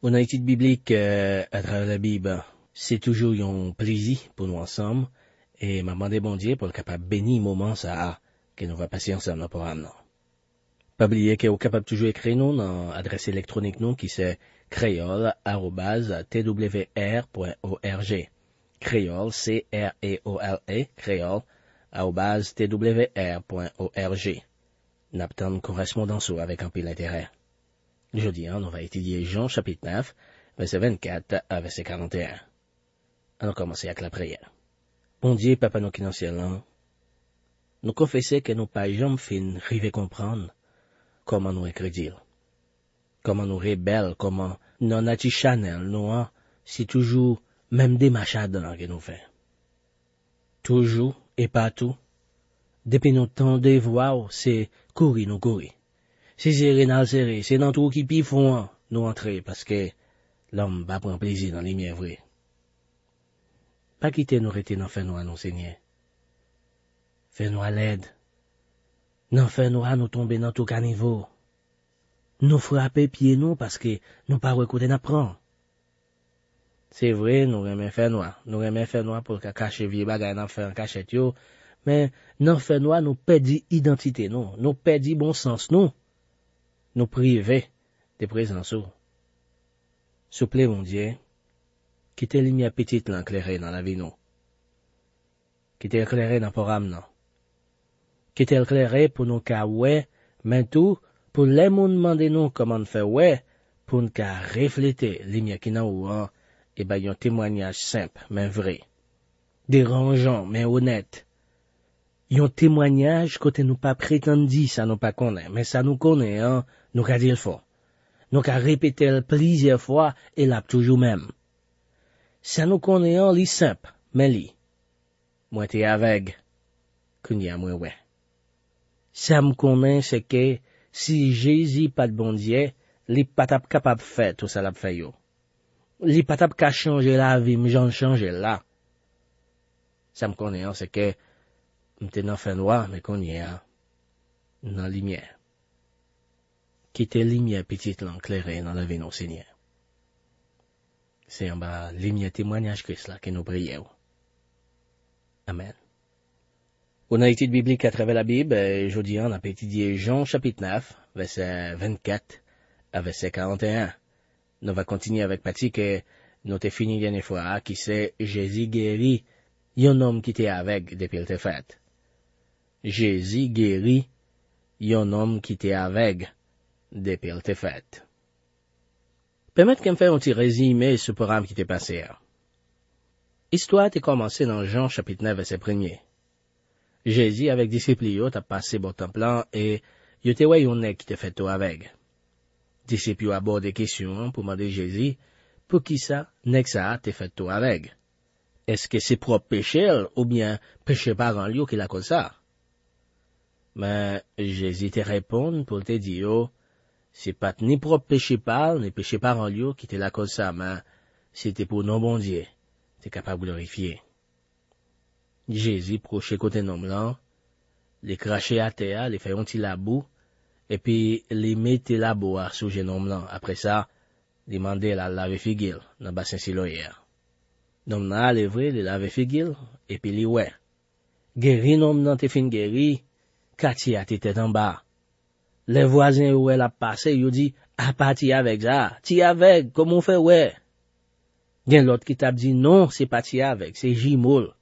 On a étude biblique à travers la Bible. C'est toujours un plaisir pour nous ensemble. Et m'a demandé bon Dieu pour être capable de bénir le moment ça que nous va passer ensemble pour un an. Pas oublier que vous êtes capable de toujours écrire nous dans l'adresse électronique nous qui c'est creole@twr.org. Creole, C-R-E-O-L-E, creole, @twr.org. N'attend une correspondance avec un pile d'intérêt. Jeudi, on va étudier Jean chapitre 9, verset 24 à verset 41. On va commencer avec la prière. Bon Dieu, Papa nous qui dans le ciel, nous confessons que nous pas jamais fin river comprendre comment nous écrire, comment nous rebelles, comment non ati chanel, nous c'est toujours même des machades que nous fait. Toujours et partout, depuis nos temps de voir, c'est courir nous courir. C'est serré dans le serré, c'est dans tout qui pifon nous entrer parce que l'homme va prendre plaisir dans les miens vrais. Pas quitter nous rester dans fait nous à nous Seigneur. Fais nous à l'aide. Dans fait nous à nous tomber dans tout caniveau. Nous frapper pieds nous parce que nous pas recouter n'apprend. C'est vrai, nous remet fait nous. Nous remet fait nous pour cacher vieux bagages dans fait en cachette yo, mais dans fait nous perdit identité nous, nous perdit bon sens nous. Nous priver de présence. S'il plaît, mon Dieu, quittez lumière petite l'éclairer dans la vie nous. Quittez éclairer dans programme nous. Quittez éclairer pour nous qu'à ouais, mais tout pour les monde demander nous comment faire ouais pour nous qu'à refléter lumière qui dans ou et ben un témoignage simple mais vrai, dérangeant mais honnête. Yon témoignage côté nous pas prétendu, ça nous pas connaît, mais ça nous connaît, hein, nous qu'a dit le fort. Nous qu'a répété plusieurs fois et l'a toujours même. Ça nous connaît, hein, li simple, mais li. Moi t'es aveugle, qu'on y a moins ouais. Ça me connaît, c'est que si Jésus pas de bon Dieu, li pas capable faire tout ça l'a fait yo. Li pas capable changer la vie, mais j'en changer là. Ça me connaît, hein, c'est que m'te dans fin noir, mais qu'on y est, dans lumière. Quittez lumière petite l'éclairer dans la vie non Seigneur. C'est en bas, lumière témoignage Christ là, que nous prions. Amen. On a étudié biblique à travers la Bible, et aujourd'hui, on a étudié Jean chapitre 9, verset 24 à verset 41. Nous va continuer avec partie que nous t'ai fini dernière fois, qui c'est Jésus guéri, un homme qui était avec depuis le fait. Jésus guérit un homme qui était avec depuis le fait. Permettez qu'on fasse un petit résumé sur le programme qui était passé. L'histoire a commencé dans Jean chapitre 9 verset 1er. Jésus avec disciples a passé bon temps plein et il était ouais un qui était fait tout avec. Disciples abordent des questions pour demander Jésus pour qui ça nèg ça a fait tout avec. Est-ce que c'est propre péché ou bien péché par un lieu qui l'a causé ça? Mais Jésus te répond pour te dire, oh, c'est pas ni propre péché par, ni péché par un lieu qui te l'a causé ça, mais c'était pour non bon Dieu, t'es capable de glorifier. Jésus proche côté nom là, les cracher à terre, les faire un petit labou, et puis les mettre la boire sous le nom là. Après ça, les demander la laver figuille dans le bassin siloère. Nom nan le vrai, le lave figil, epi li wè. Guéri nom nan te fin guéri, kati a te tèt en bas. Le voisin ouè la passe, yo di, a pa ti avec ça, ti avec, comment fait ouais? Gen l'autre qui t'a dit, non, c'est pas ti avec, c'est jimoul.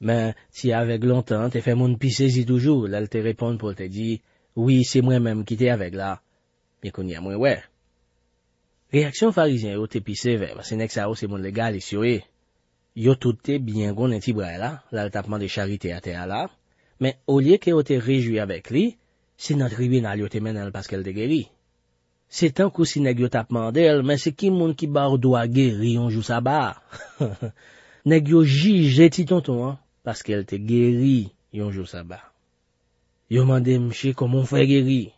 Mais ti avec longtemps, te fait moun pi saisi toujours, là te répond pour te dire, oui, c'est moi-même qui t'es avec là. Bien qu'on y a moins ouais. Réaction pharisien yo te pi sévère parce que nèg sa yo c'est mon légal ici yo tout te bien gon ti bra là tapement de charité à terre là mais au lieu que yo te réjouit avec lui c'est notre tribunal yo te mène parce qu'elle te guéri c'est tant que si nèg yo tapement d'elle mais c'est qui monde qui bar doit guéri on jour ça bar nèg yo juge ti tonton hein, parce qu'elle te guéri un jour ça bar yo mandé m'chi comment faire guéri.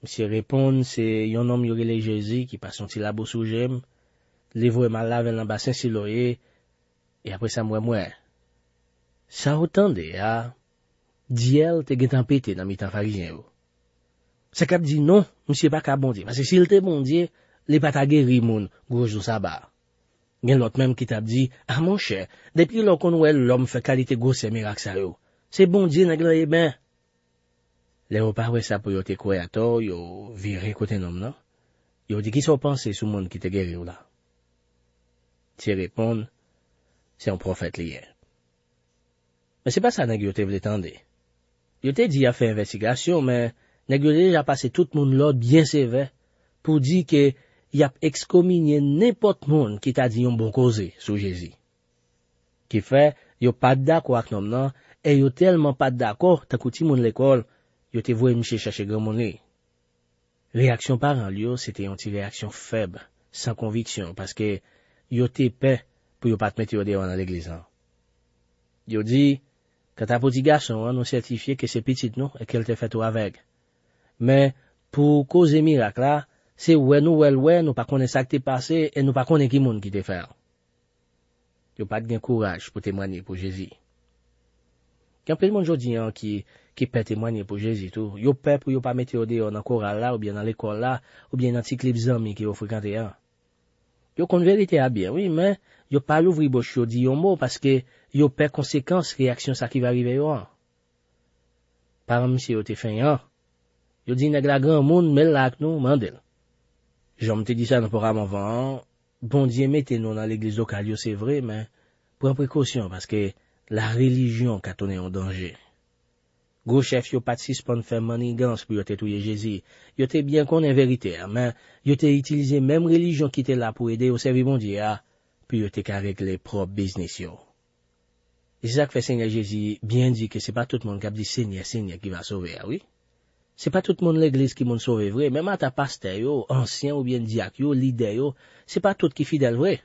Monsieur répond, c'est un homme yorelé Jésus qui passe son la beau sous j'aime, les voix mal lavé dans bassin siloé, et après ça moi. Ça autant de ah, diel te gèt empêté dans mi-temps pharisien. Ça cap dit non, monsieur pas capable bon Dieu, parce que s'il était bon Dieu, les pas guéri moun gros jour sabbat. Gen l'autre même qui t'a dit ah mon cher, depuis lors qu'on ouel l'homme fait qualité gros ces miracle ça yo. C'est bon Dieu nèg la ben. Les ou pas wè ça pour yo te croire à tort, yo viré côté nom là. Yo dit qui sont pensé sur monde qui te guéri ou là. Tu réponds c'est un prophète lié. Mais c'est pas ça nèg yo te vle tande. Yo te dit a fait investigation mais nèg yo déjà passé tout monde là bien sévère pour dire que y a excommunié n'importe monde qui t'a dit un bon causé sur Jésus. Qui fait yo pas d'accord avec nom là et yo tellement pas d'accord tant que ti monde l'école yo te voyé m'cher chercher grand monnaie. Réaction parent yo c'était une petite réaction faible, sans conviction parce que yo te paix pour yo pas te mettre yo dehors dans l'église. Yo dit quand ta petit garçon on certifié que c'est petite non et qu'elle te fait tout avec. Mais pour causer miracle là, c'est ouais nous pas connaître ça qui t'est passé et nous pas connaître qui monde qui t'est fait. Yo pas de courage pour témoigner pour Jésus. Quand plein monde jodi hein qui peut témoigner pour Jésus tout, yo peur pour yo pas mettre dehors dans chorale là ou bien dans l'école là ou bien dans petit club amis qui yo fréquenter hein. Yo connaît vérité à bien oui mais yo pas l'ouvrir bouche yo dit un mot parce que yo peur conséquence réaction ça qui va arriver yo. Par monsieur te fin hein. Yo dit nèg la grand monde mais là nous mandel. J'aime te dit ça dans programme avant. Bon Dieu mettez-nous dans l'église locale c'est vrai mais prends précaution parce que la religion qu'a tourné en danger. Gros chef yo pas suspend faire manigance pour te touyer Jésus. Yo te bien connait vérité mais yo te utilisé même religion qui était là pour aider au service bon Dieu puis yo te ka régler propre business yo. C'est ça que fait Seigneur Jésus bien dit que c'est pas tout le monde qui a dit Seigneur qui va sauver, oui. C'est pas tout le monde l'église qui moun sauver vrai, même à ta pasteur yo, ancien ou bien diacre yo, leader yo, c'est pas tout qui fidèle vrai.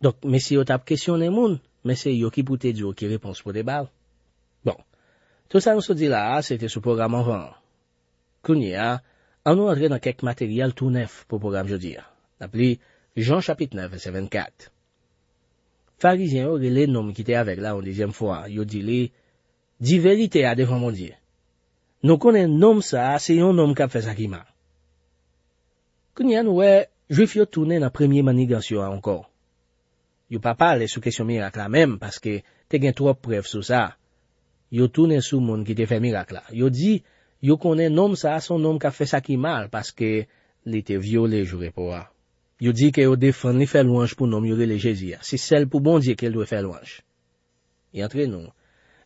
Donc mais si yo t'a questionné moun, mais c'est yo qui pour te dire qui réponse pour débat. Bon. Tout ça nous se dit là, c'était sous programme avant. Kounia, on nous entrer dans quelques matériel tout neuf pour programme jeudi. Appelé Jean chapitre 9 verset 24. Pharisien yo relé nom qui était avec là en deuxième fois, yo dit les dit vérité à devant mon Dieu. Nous connaissons nom ça, c'est un homme qui a fait ça qui m'a. Kounia nous juif yo tourner dans premier manigance encore. Yo pas parler sur question miracle là même parce que t'es gain trop preuve sur ça. Yo tourner sur monde qui te fait miracle là. Yo dit yo connaît nom ça, son nom qui a fait ça qui mal parce que il était violé jour et pour. Yo dit que yo défend li faire louange pour nom yo relé Jésus. C'est celle pour bon Dieu qu'elle doit faire louange. Et entre nous,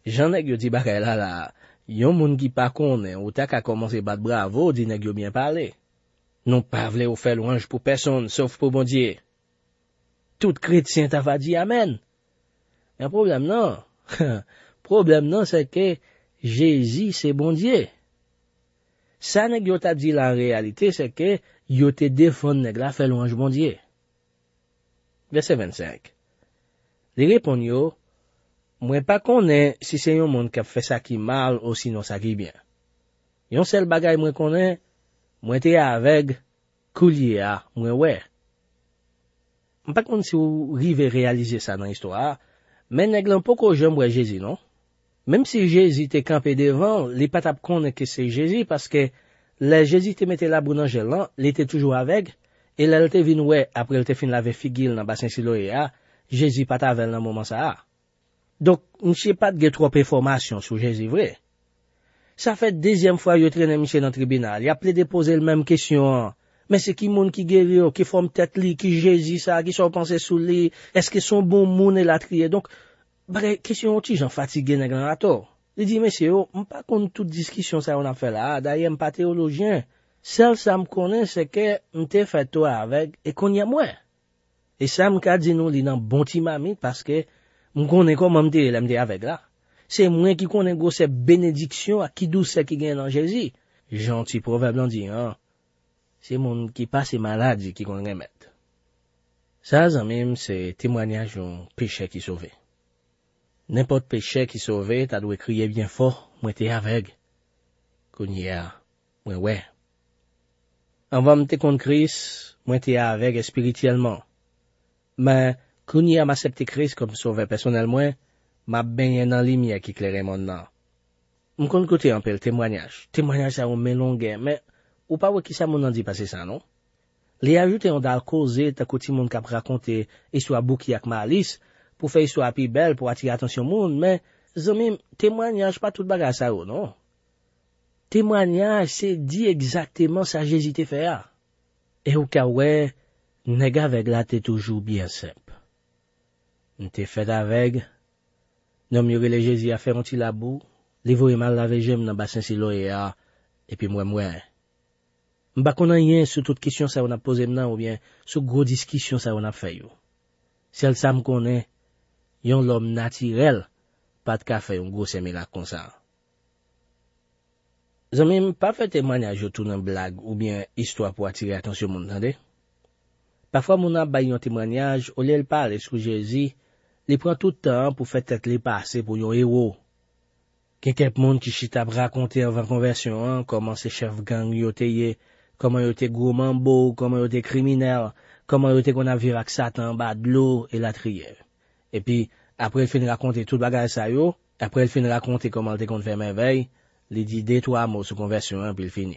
Jean nèg yo dit bagaille là. Yon moun ki pa konnen ou ta ka commencer bat bravo di nèg yo bien parler. Non pa vle ou fè louange pour personne sauf pour bon Dieu. Tout chrétien ta va di amen. Mais problème non. Problème non c'est que Jésus c'est bon Dieu. Ça nèg yo t'a dit la réalité c'est que yo te défend nèg la fè louange bon Dieu. Verset 25. Li répond yo moi pas connais si c'est un monde qui a fait ça qui mal ou sinon ça qui bien. Yon seul bagay moi connais, moi t'es avec Koulia, moi ouais. On pas connais si vous rive réaliser ça dans l'histoire, mais nèg lan poko j'aime Jésus non. Même si Jésus t'est campé devant, il pas t'a connais que c'est Jésus parce que les Jésus te mettait la boune angel là, il était toujours avec et là il te vinn ouais après il te fin laver figil dans bassin Siloéa, Jésus pas t'avèl dans moment ça. Donc, on sait pas de trop d'informations sur Jésus vrai. Ça fait deuxième fois yo traîner monsieur dans tribunal, il a plaidé poser le même question. Mais c'est qui monde qui guérir, qui forme tête li, qui Jésus ça, qui sont pensé sous lui, est-ce que son bon monde l'a trié. Donc, question ti gens fatigué nèg la tort. Il dit monsieur, on pas connait toute discussion ça on a fait là, d'ailleurs on pas théologien. Seul ça me connaît c'est que on t'ai fait toi avec et qu'on y a moi. Et ça me ka dit nous li dans bon ti mamie parce que on connaît comment m'te avec là. C'est moi qui connais grosse bénédiction à qui douce qui gagne dans Jésus. Gentil proverbe on dit hein. C'est monde qui passe maladie qui connaît mettre. Ça même c'est témoignage d'un péché qui sauvé. N'importe péché qui sauvé, t'as dû crier bien fort, moi t'es avec. Kounia, moi ouais. On va m'te contre Christ, moi t'es avec spirituellement. Mais Kounia m'accepte Christ comme sauveur personnellement, m'a baigné dans lumière qui éclaire mon nom. On connait côté en pelle témoignage. Témoignage ça on met longue mais ou pas qui ça mon dit passer ça non. Li ajoute on dal causer tant que ti moun k'ap raconter histoire bouki ak malice pour faire histoire pi belle pour attirer attention moun, mais zanmi témoignage pas tout bagay sa yo non. Témoignage c'est dit exactement ça Jésus te faire. Et au cas ouais, nèg avec la t'es toujours bien simple. N'te fait avec non mieux les Jésus a fait un petit labou, li voye mal laver j'aime dans bassin Siloéa et puis moi. M'ba konnen rien sur toute question ça on a posé maintenant ou bien sur gros discussion ça on a fait yo. Celle ça me connaît, yon l'homme naturel, pas de café, un gros séminaire comme ça. J'aime pas faire témoignage autour d'un blague ou bien histoire pour attirer attention mon entendez. Parfois mon a bail un témoignage, au lieu de parler sur Jésus, il prend tout le temps pour faire tête les passer pour un héros. Quelques monde qui chita raconter avant conversion hein, comment ces chefs gang yo tayé, comment yo té gros mambo, comment yo té criminel, comment yo té qu'on a viré avec Satan en bas de l'eau et la trière. Et puis après il fin raconter tout bagage ça yo, après il fin raconter comment il té qu'on fait merveille, il dit deux trois mots sur conversion hein, puis il fini.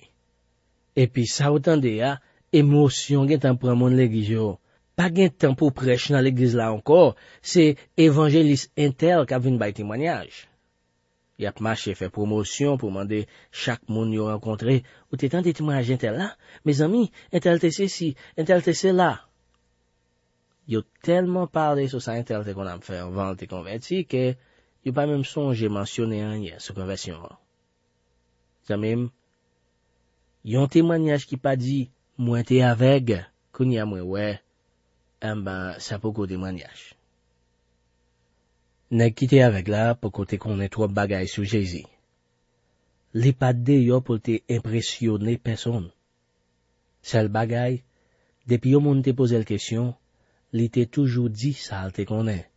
Et puis ça entendé a émotion gen tan prend monde l'église yo. Pas gen temps pour prêcher dans l'église là encore, c'est évangéliste intel qui vinn bay témoignage. Y a marché fait promotion pour demander chaque monde yo rencontré ou t'es tant témoignage tel là mes amis tel t'es ceci tel t'es là yo tellement parlé sur ça tel qu'on a fait vente et converti que yo pas même songé mentionner rien sur conversion ça même yon témoignage qui pas dit moi t'es avec qu'on y a moi ouais ben ça pour go témoignage n'a quitté avec là pour côté qu'on ait trois bagailles sur Jésus. Les pas d'ailleurs pour te impressionner personne. Celle bagaille, depuis au monde te posé la question, il était toujours dit ça te connaît.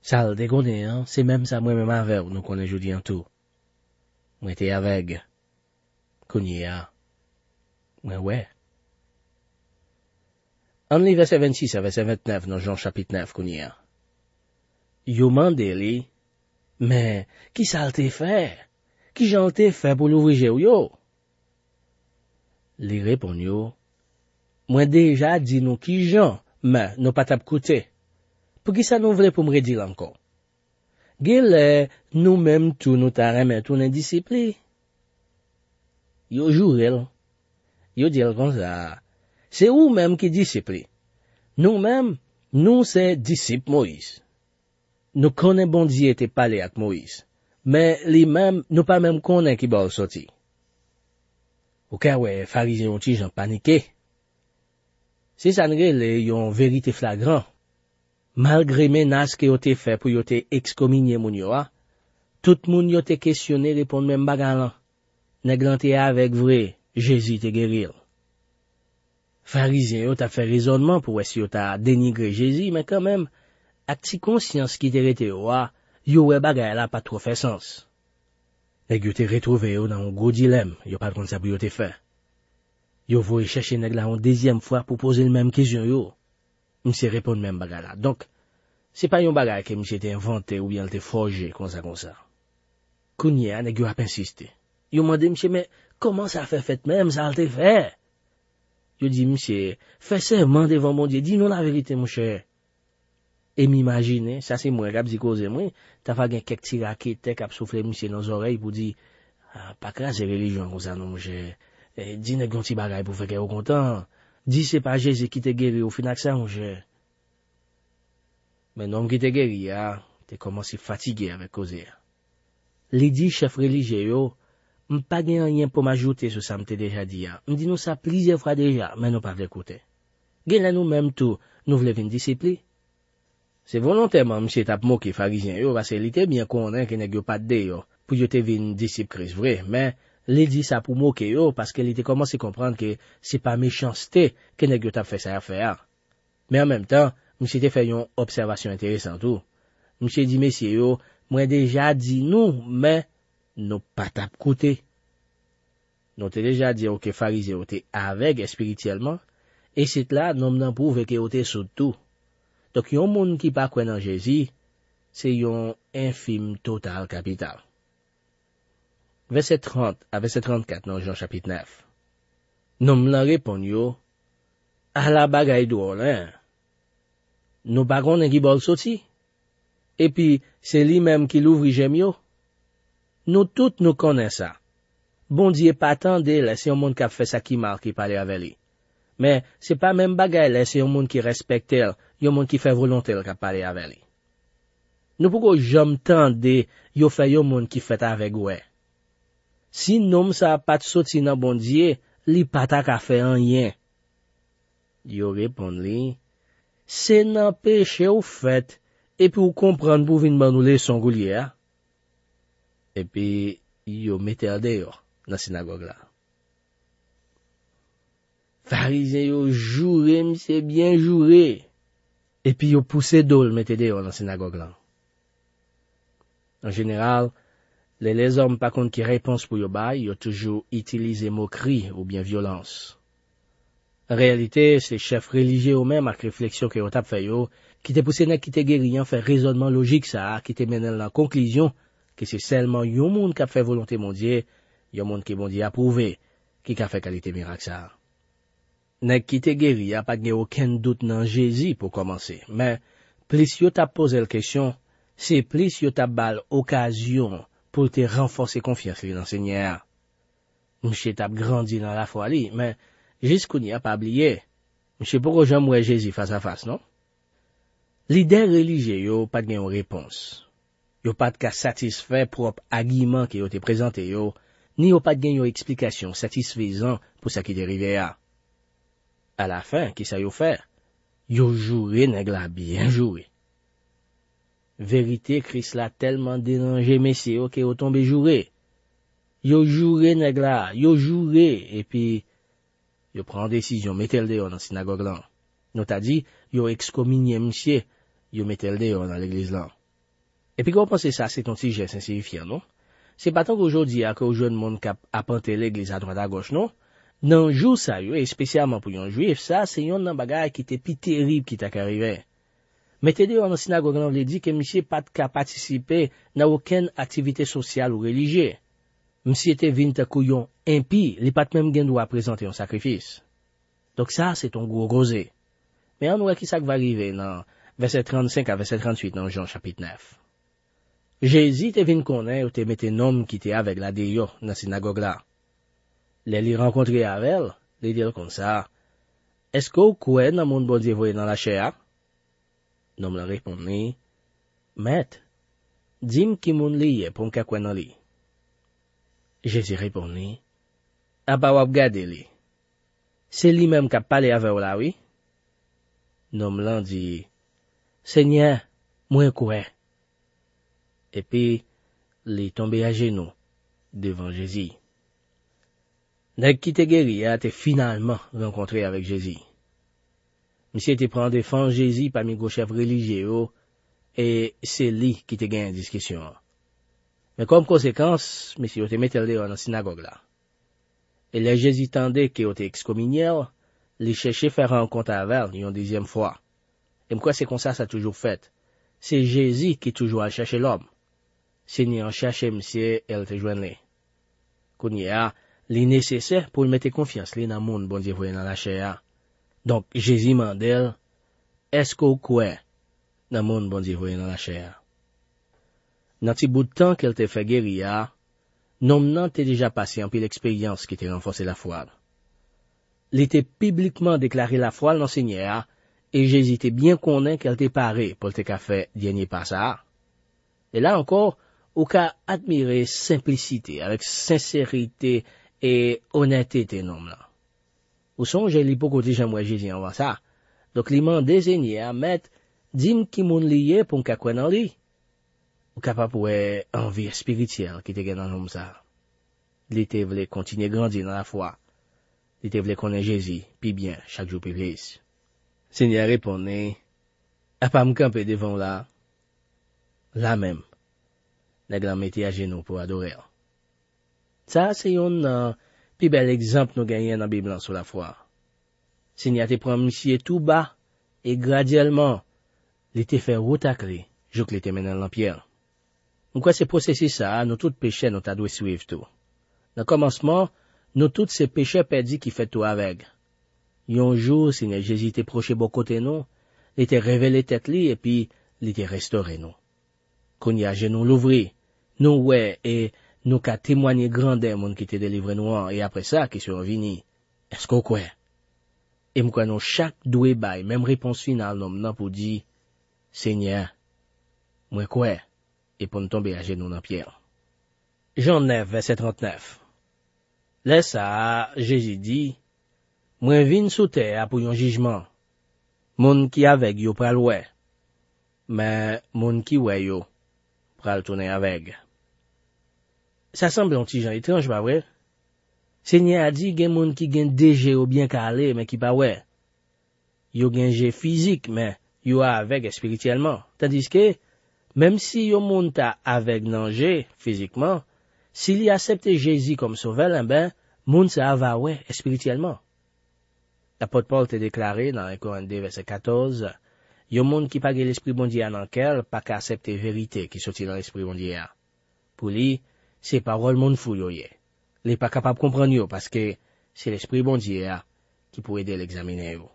Ça te connaît hein, c'est même ça moi même avec nous connaît aujourd'hui en tout. Moi t'es avec Konya. Ouais ouais. En verset 26 à verset 29 dans Jean chapitre 9 Konya. Yo mandé li, mais qui ça le fait? Qui j'en t'ai fait pour l'ouvrir yo? Li répond yo, moi déjà dit nous qui j'en, mais nous pas t'ap coûter. Pour qui ça nous voulait pour me redire encore? Gèle, nous-mêmes tout nous t'arrêmes tout indiscipliné. Yo jurel, yo dit comme ça, c'est ou même qui discipline. Nous-mêmes, nous c'est disciple Moïse. Nous connaissons bon Dieu te parler avec Moïse, mais lui-même, nous pas même connaissons qui va sortir. Au cas où les pharisiens ont tige en paniqué. Si ça ne relève yon vérité flagrant, malgré menaces qui ont été faites pour yon te excommunier moun yo a, tout moun yon te questionné répond même bagalan. Néglanté avec vrai, Jésus te guérir. Pharisiens ont fait raisonnement pour essayer de dénigrer Jésus, mais quand même, acti conscience qui t'est rete yo a, yo we bagay la pas trop fait sens. Nèg yo t'est retrouvé yo dans un gros dilemme, yo pas kon sa pou yo t'est fait. Yo voye chercher nèg la une deuxième fois pour poser le même question yo. M'se répondre même bagay la. Donc, c'est pas yon bagay que m'se t'est inventé ou bien t'est forgé comme ça. Kounye nèg yo a insisté. Yo mandé m'se mais comment ça fait même ça t'est fait? Yo dit m'se, fais serment devant mon Dieu, dis nous la vérité mon cher. Et m'imaginer, ça c'est moi, cap dit cause moi, t'as pas gain quelques tiraqués tête cap souffler monsieur dans oreilles pour dire pas craser religion comme ça non mon cher. Dis nèg gonti bagaille pour faire que content. Dis c'est pas Jésus qui te guéri au final ça mon cher. Mais non qui te guéri a, t'es commencé fatigué avec cause. Les dit chef religieux yo, m'pas gain rien pour m'ajouter sur ça m'était déjà dit. M'dit nous ça plusieurs fois déjà, mais nous pas d'écouter. Gain nous même tout, nous voulons une discipline. C'est volontairement monsieur t'a moqué pharisien yo parce qu'il était bien connait que nèg yo pas de yo pour yo te vinn disciple Christ vrai mais il dit ça pour moquer yo parce qu'il était commencé comprendre que c'est pas méchanceté que nèg yo t'a fait ça affaire mais en même temps monsieur t'a fait une observation intéressante tout monsieur dit messieurs yo moi déjà dit nous mais nous pas t'a écouter nous t'ai déjà dit OK pharisien yo t'es avec spirituellement et c'est là nous n'en prouve que yo t'es sous tout. Donc, yon moun qui pas kwen nan Jésus, c'est yon infime total capital. Verset 30 à verset 34 dans Jean chapitre 9. Nom la répond yo, ala bagay do là. Nous pas connait qui bol sorti. Et puis c'est lui-même qui l'ouvre gemio. Nous toutes nous connaissons ça. Bon Dieu pas attendé là c'est un monde qui a fait ça qui marque qui parler avec lui. Mais c'est pas même bagay là c'est un monde qui respecte elle, un monde qui fait volonté qui parler avec lui. Nous pourquoi j'aime tendre yo fait un monde qui fait avec ouais. Si nom ça pas sorti dans bon Dieu, li pas ta ka fait rien. Yo répond li, c'est nan péché ou fait, et puis ou comprendre pour venir ban nou leçon goulier. Et puis yo metel dehors dans synagogue là. Pharisien yo juré, m'sait bien juré. Et puis yo poussé dol metel dehors dans synagogue là. En général, les hommes pas contre qui réponse pour yo bail, yo toujours utiliser moquerie ou bien violence. En réalité, c'est chef religieux ou même avec réflexion que ont fait yo, qui te poussé nèg qui te guéri en fait raisonnement logique ça, qui te mène à la conclusion que c'est seulement yon monde qui a fait volonté mon Dieu, yon monde qui bon Dieu approuvé, qui a fait qualité miracle ça. Nèg qui te guéri a pas gen aucun doute dans Jésus pour commencer, mais plus yo t'a posé la question, c'est plus yo t'a bal occasion pour te renforcer confiance dans Seigneur. Monsieur t'a grandi dans la foi li, mais jusqu'on n'y a pas oublié. Monsieur, pourquoi j'aimerais Jésus face à face, non? Leader religieux, yo, pas de réponse. Yo, pas de cas satisfait propre argument qui ont été présenté, yo, ni yo, pas de explication satisfaisante pour ça qui dérivait à. À la fin, qui ça yo faire? Yo joué, nègla bien joué. Vérité, Christ l'a tellement dérangé, messieurs, que yo tombé joué. Yo joué, nègla, yo joué, et puis, yo prend décision, mettez-le dehors dans synagogue là. Nous t'a dit, yo excommunié monsieur, yo mettez-le dehors dans l'église là. Et puis quand pensez ça, c'est un petit geste insignifiant, non? C'est pas tant qu'aujourd'hui à que jeune monde cap apporter l'église à droite à gauche, non? Dans jour ça yo, et spécialement pour un juif, ça c'est yon nan bagay qui était pi terrible qui t'a arrivé. Mettez dehors dans synagogue là, on l'a dit que monsieur pas capable participer dans aucune activité sociale ou religieuse. Monsieur était vint à couillon impie, il pas même gain droit présenter un sacrifice. Donc ça c'est un gros grosé. Mais on voit qui ça va arriver dans verset 35 à verset 38 dans Jean chapitre 9. Jésus était vint connaître ou te mettait nom qui était avec la déyo dans synagogue là. Les rencontrer avec, les dire comme ça. Est-ce que vous croyez dans mon bon Dieu voyez dans la chair? Nom la répondit, maître, dis-moi qui mon lié pour qu'à quoi dans lui. Jésus répondit, « A pas regardez-le. C'est lui-même qui a parlé avec là, oui? » Nom l'an dit, « Seigneur, moi quoi? » Et puis, il est tombé à genoux devant Jésus. Nèg qui te guéri a été finalement rencontré avec Jésus. Monsieur te prend défense Jésus parmi gros chefs religieux et c'est lui qui te gagne en discussion. Mais comme conséquence, monsieur, te mettait dehors dans la synagogue là. Et les Jésus tendaient qu'ils étaient excommuniés, les cherchaient faire rencontre avec une deuxième fois. Et pourquoi c'est comme ça ça a toujours fait? C'est Jésus qui toujours a cherché l'homme. C'est ni en chercher monsieur, elle te joignait. Qu'on y a, les nécessaires pour mettre confiance les dans le monde bon Dieu voyant dans la chair. Donc Jésus mandel, est-ce qu'on croit dans le monde bon Dieu voyant dans la chair? Dans ce bout de temps qu'elle t'a fait guérir, non t'es déjà passé en pile l'expérience qui t'a renforcé la foi. Il était publiquement déclaré la foi dans Seigneur, et Jésus était bien connu qu'elle t'a paré pour te faire dernier pas ça. Et là encore, au cas admirer simplicité, avec sincérité et honnêteté nom là. Ou songe, il peut côté j'aimerais Jésus en voir ça. Donc, il m'a désigné à mettre, dis-moi qui m'ont lié pour qu'à quoi dans lui. Ou capable pour envie spirituelle qui te gagne dans l'homme ça. Il était voulu continuer grandir dans la foi. Il était voulu connaître Jésus, puis bien, chaque jour plus plus. Seigneur répondait, à pas me camper devant là. Là même. La grand mettait à genoux pour adorer. Ça, c'est un plus bel exemple nous gagnons dans la Bible sur la foi. Seigneur te prend monsieur tout bas, et graduellement, il te fait retacler, jusqu'à l'été maintenant l'empire. Pourquoi ces processus ça, nous toutes péchés, nous t'as dû suivre tout. Dans le commencement, nous toutes ces péchés perdus qui fait tout avec. Un jour, Seigneur Jésus t'est proché bon côté, non, il t'est révélé tête li, et puis, il t'est restauré, non. Qu'on y a genou l'ouvri, non, ouais, et nous qu'à témoigner grandeur, monde qui t'est délivré, non, et après ça, qui survini. Est-ce qu'on quoi? Et m'quoi non, chaque doué bail, même réponse finale, non, non, pour dire, Seigneur, moi quoi? Et pour nous tomber à genoux dans pierre. Jean 9, verset 39. Là, ça, Jésus dit, moi vin sous terre pour un jugement. Moun qui avec yo pral wè. Mais, moun qui wè yo, pral tourner avec. Ça semble un petit genre étrange, pas vrai? Seigneur a dit, gen moun qui gen DG ou bien calé, mais qui pas wè. Yo gen G physique, mais yo avec spirituellement. Tandis que, même si yo moun ta avec nan G physiquement, s'il y accepte Jésus comme sauveur, ben, moun sa va ouais, spirituellement. L'apôtre Paul te déclaré dans 1 Corinthiens verset 14, yo moun ki pa gen l'esprit bon Dieu nan kel, pa ka accepte vérité qui sorti dans l'esprit bon Dieu. Pour lui, c'est parole moun fou yo ye. L'est pas capable comprendre yo parce que c'est l'esprit bon Dieu qui peut aider l'examiner yo.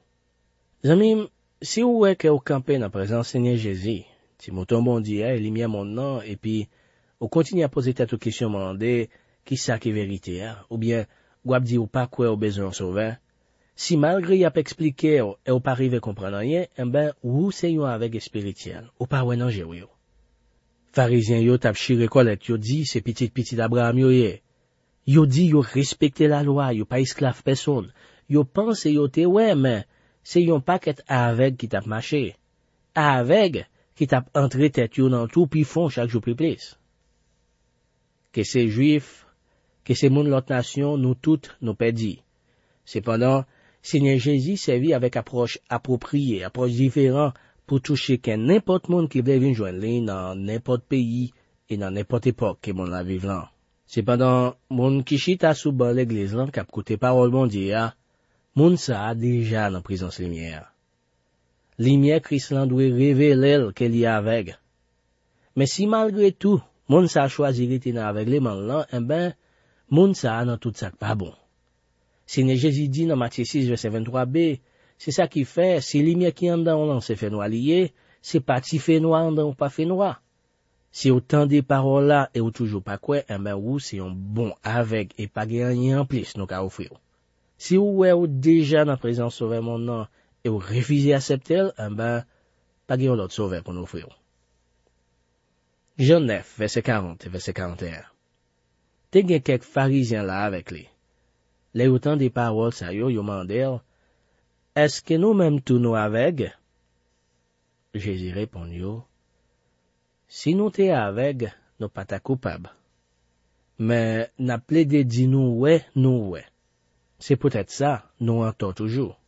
Zamim, si ou est que au camper dans présence Seigneur Jésus, si mon ton bon Dieu est lumière mon nom et puis ou continue à poser tête aux questions mandées, qui ça qui vérité, hein? Ou bien, ou ap di ou pas quoi ou besoin sauver. Si malgré y a expliqué ou, et ou pas arrivé comprendre rien, eh ben, ou c'est yon avec spirituel, ou pas ouais non j'ai ou. Pharisien yo tap chire collecte, yo dit, c'est petit Abraham yo yé. Yo dit, yo respecte la loi, yo pas esclave personne. Yo pense yo te ouais, mais, c'est yon paquet avec qui tap marché. Avec, qui tap entré tête yo dans tout, puis font chaque jour plus. Que c'est juif, que c'est mon l'autre nation, nous toutes nous perdis. Cependant, Seigneur Jésus servit avec approche appropriée, approche différente pour toucher qu'un n'importe monde qui veut venir joindre dans n'importe pays et dans n'importe époque que mon la vive là. Cependant, mon qui chita sous ban l'église là, qui a écouté parole mondiale, mon ça a déjà dans présence lumière. Lumière Christ là doit révéler qu'elle y a avec. Mais si malgré tout, moun sa choisi reten avec les man là, eh ben, moun sa nan tout ça pas bon. Seigneur Jésus dit dans Matthieu 6, verset 23b, c'est ça qui fait, si lumière qui en dans on se fait noir lié, c'est pas si fait noir en dans ou pas fait noir. Si autant des paroles là et ou toujours pas quoi, eh ben, ou c'est un bon avec et pas gagné en plus nous qu'a offrir. Si ou est ou déjà dans présence sauveur mon nom et ou refusez accepter, eh ben, pas gagné l'autre sauveur pour nous offrir. Jean 9, verset 40 et verset 41. T'es gen quelques pharisiens là avec lui. Les autant des paroles ça yo mandel, est-ce que nous-mêmes tout nous avec? Jésus répond yo, si nous t'es avec, nous pas ta coupable. Mais n'a plaidé dit nous ouais. C'est peut-être ça, nous entend toujours.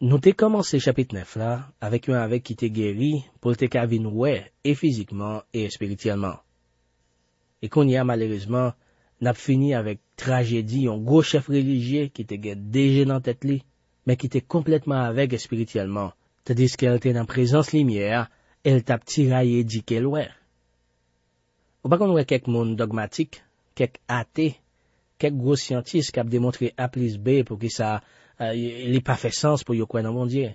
Nous t'ai commencé chapitre 9 là, avec un avec qui t'est guéri, pour te cavine ouais, et physiquement, et spirituellement. Et qu'on y a malheureusement, n'a fini avec tragédie, un gros chef religieux qui t'est déjà dans tête li, mais qui t'est complètement avec spirituellement. Tandis qu'elle était dans présence lumière, elle t'a tiraillé dit qu'elle ouais. Ou pas qu'on ouais quelques monde dogmatique, quelques athées, quelques gros scientifiques qui a démontré A plus B pour que ça il pas fait sens pour yo quoi dans bon Dieu.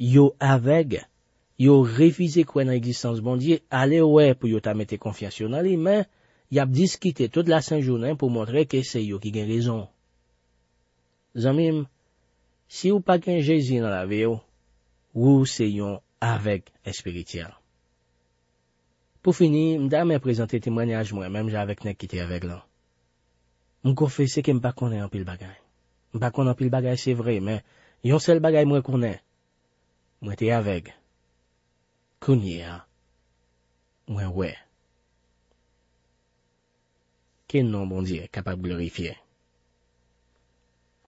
Yo avec, yo refusé quoi dans existence bon Dieu, allez ouais pour yo ta mettre confiance dans lui, mais y a discuté toute la sainte journée pour montrer que c'est yo qui gagne raison. Zamim, si ou pas gagne Jésus dans la vie ou c'est yon avec spirituel. Pour finir, m'da me présenter témoignage moi même j'avec nek qui était avec là. M'confesser que m'pas connait en pile bagage. M'pas qu'on en pile bagay, c'est vrai, mais yon seul bagay moi connais. Moi t'es avec. Kounia. Moi ouais. Quel nom bon Dieu capable de glorifier.